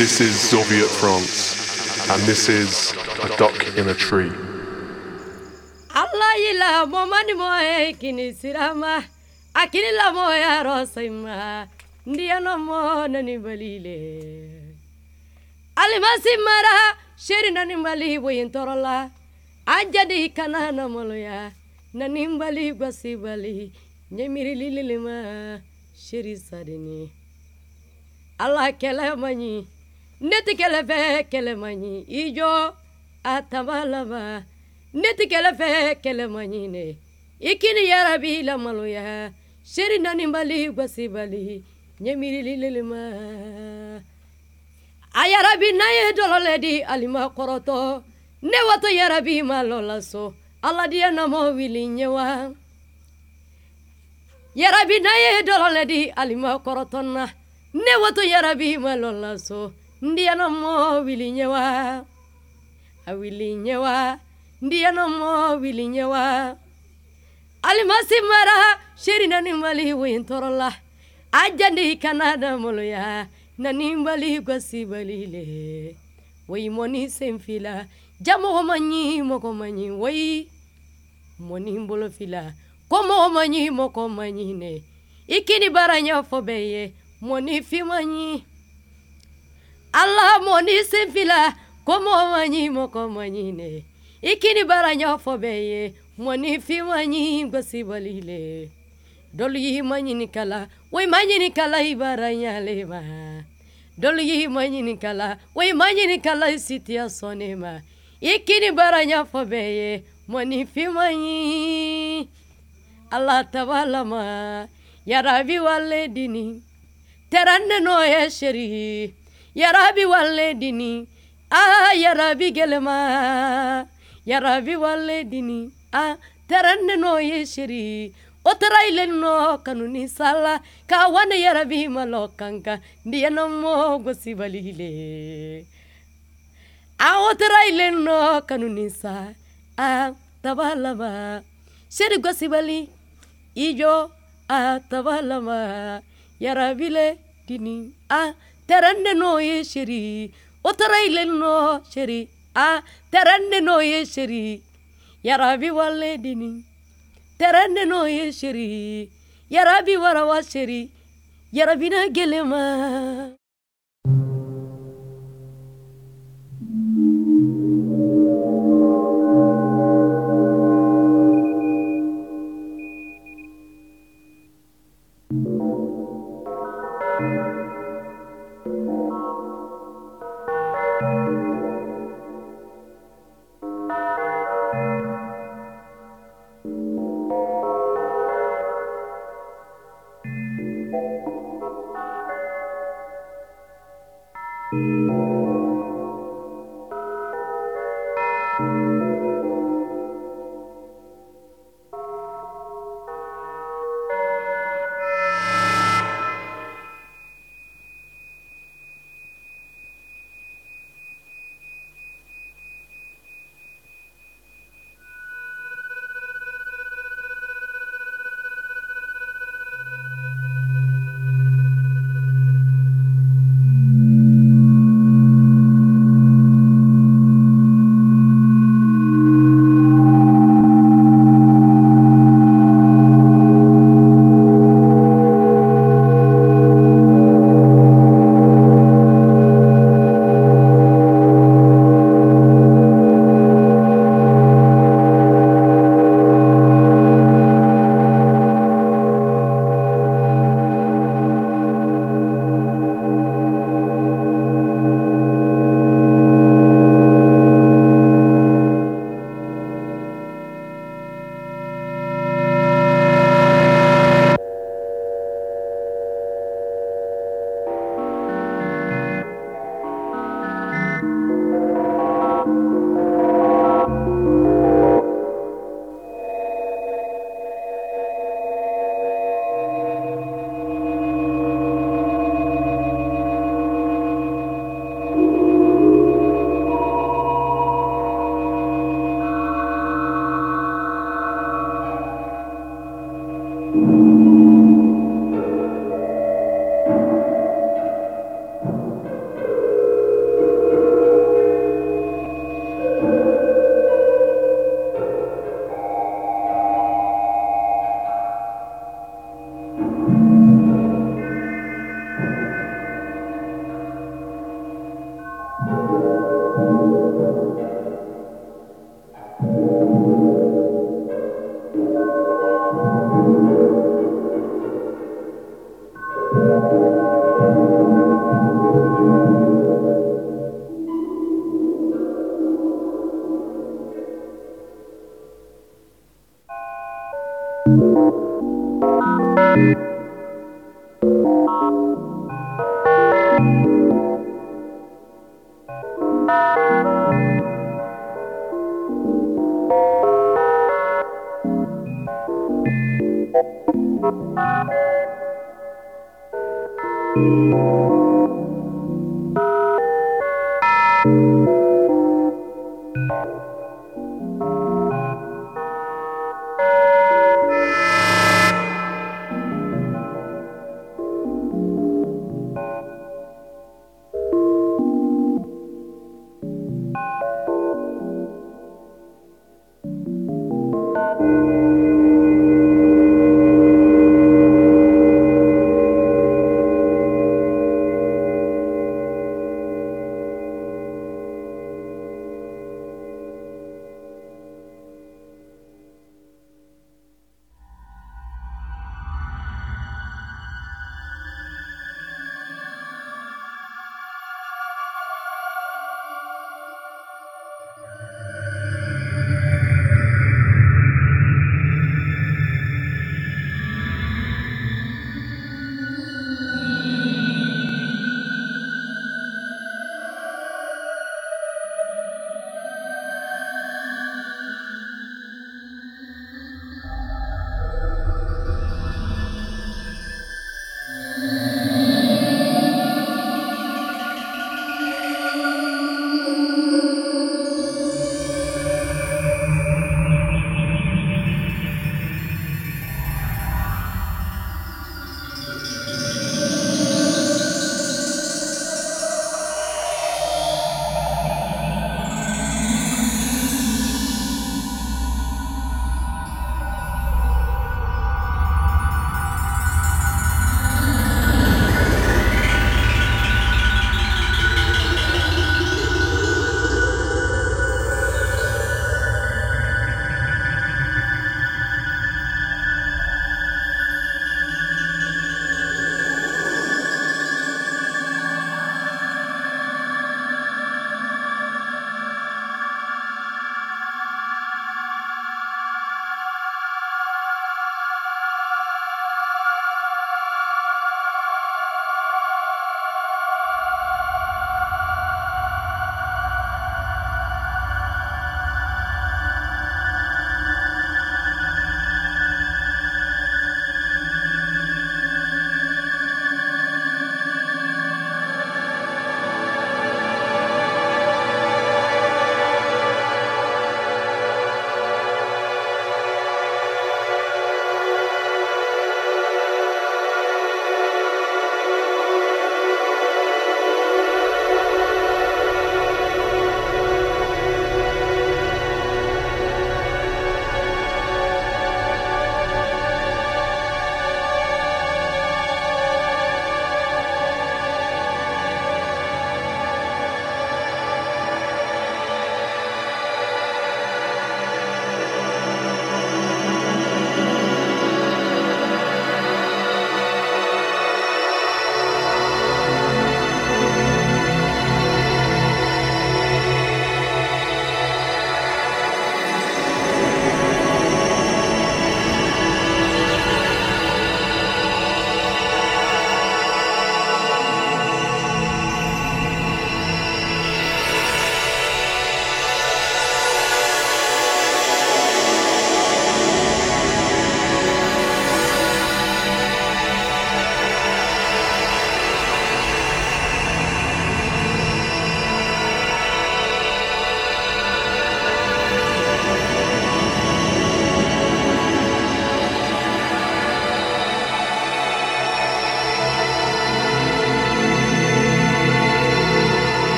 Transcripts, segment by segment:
This is Zoviet France, and this is A Duck in a Tree. Allah momani moe kini sirama akini la moya rosima ndiya no mo nani balile alimasimara sheri nani bali boyintorola ajadi kana na moloya nani bali basibali nyemiri lililima sheri sadini Allah kelamani neti kelebe kelamani ijo atabalaba neti kelefe kelemanine ikini yarabi la maloya sheri nani bali basibali nyemiri lilema ayarabi naye dololedi alima koroto ne wato yarabi malolaso aladia namo wili nyewa yarabi naye dololedi alima korotona ne wato yarabi malolaso ndia namo wili nyewa awili nyewa ndiya no mo wilinyewa alimasimara sheri nani mbali wintorola ajandi kanada moloya nani mbali gasibalile wai moni semfila jamo manyi moko manyi wai moni mbolo fila komo manyi moko manyi ne ikini baranya fobeye moni fimanyi Allah moni semfila komo manyi moko manyi ne ikini baranya fobeye moni fi manyi basibalile dolyi manyi nikala ibaranya lema dolyi manyi nikala sitia sonema ikini baranya fobeye moni fi manyi Allah tawalama ya rabbi waledini teranne no yeshri ya rabbi waledini ah ya rabbi gelema ya rabbi waledini a taranne no yeshiri o taraile no kanuni sala ka wana ya rabbi malokanka ndiye no mo gosibalile a o taraile no kanuni sa a tabalama sheri gosibali ijo a tabalama ya rabbi le dini a taranne no yeshiri o taraile no sheri a terenne no yeshiri ya rabbi waledini terenne no yeshiri ya rabbi warawashiri ya rabbi na gelema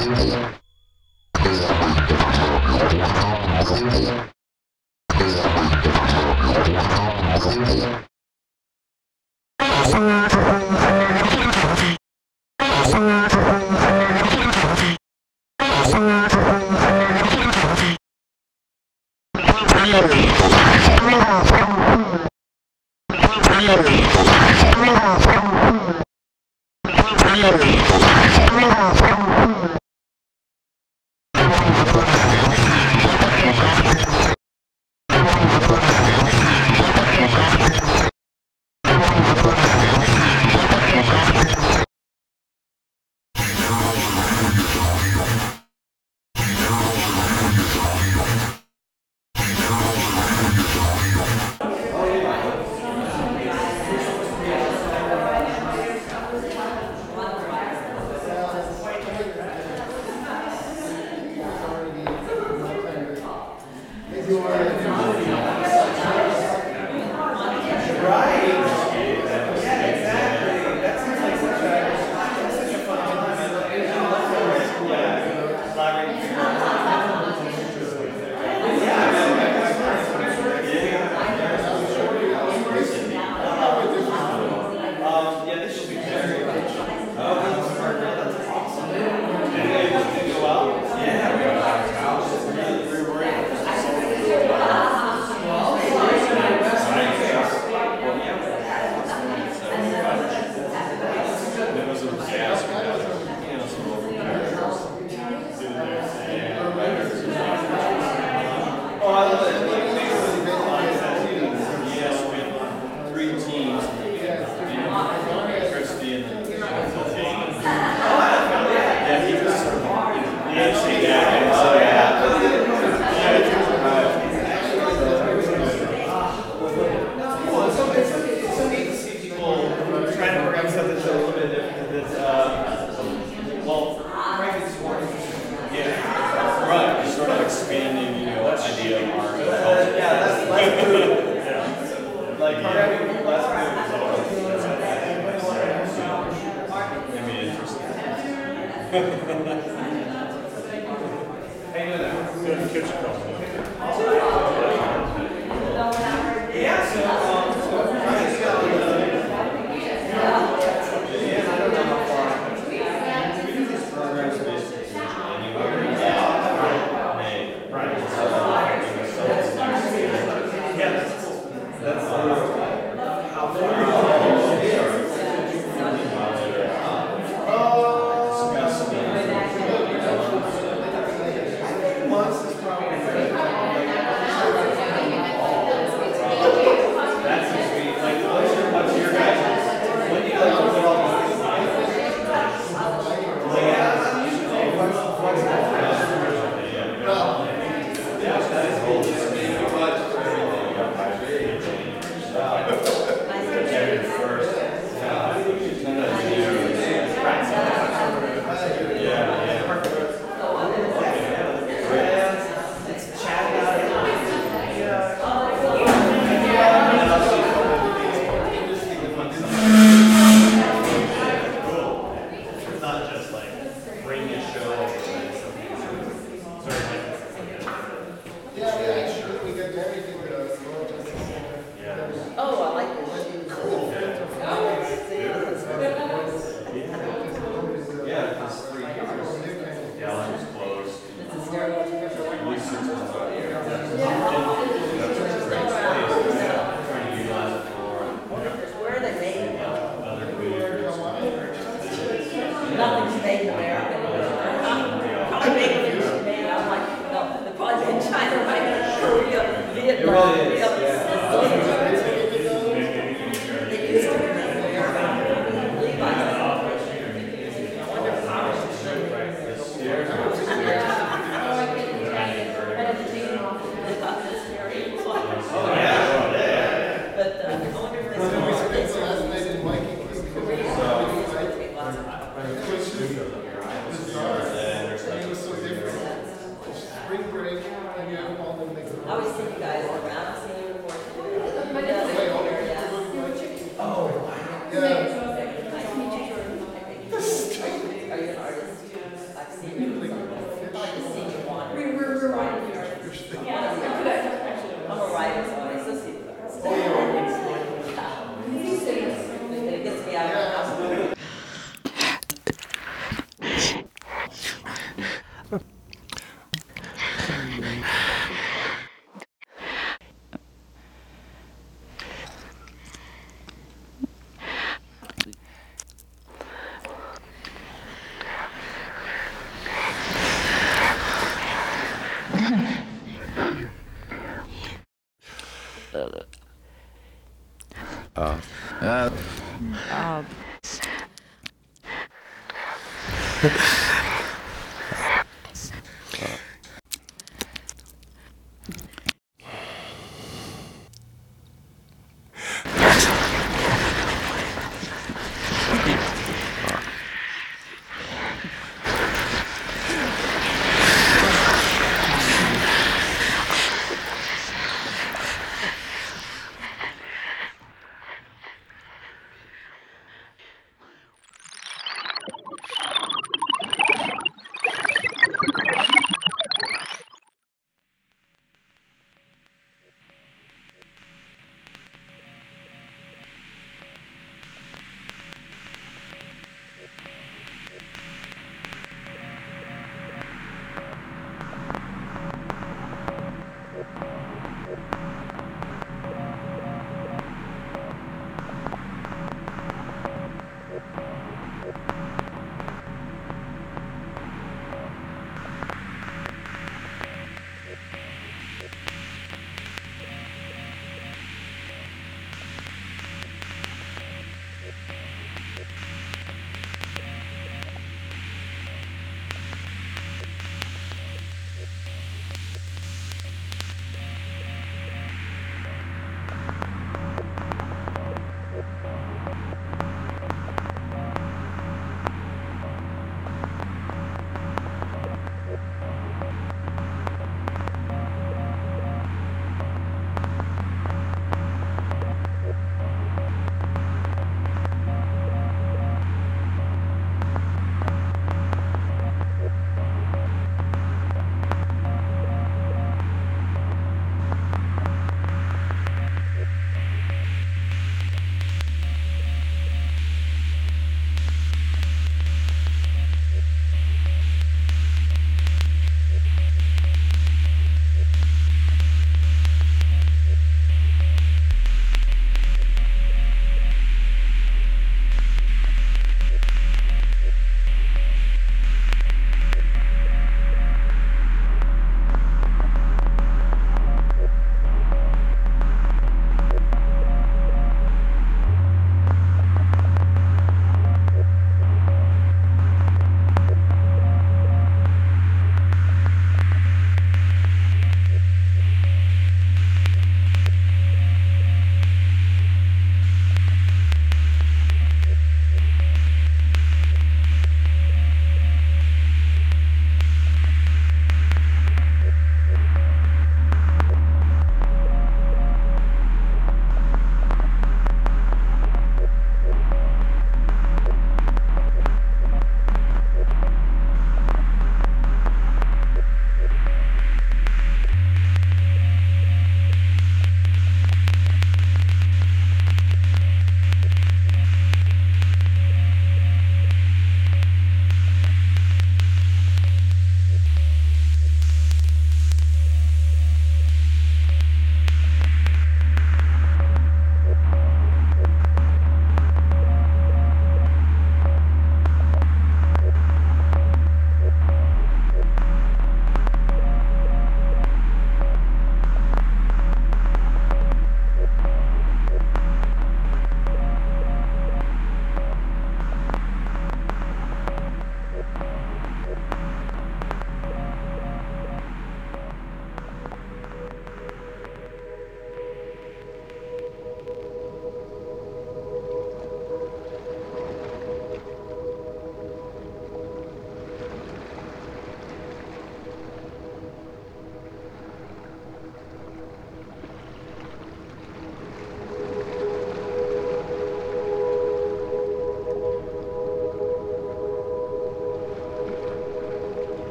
Thank you.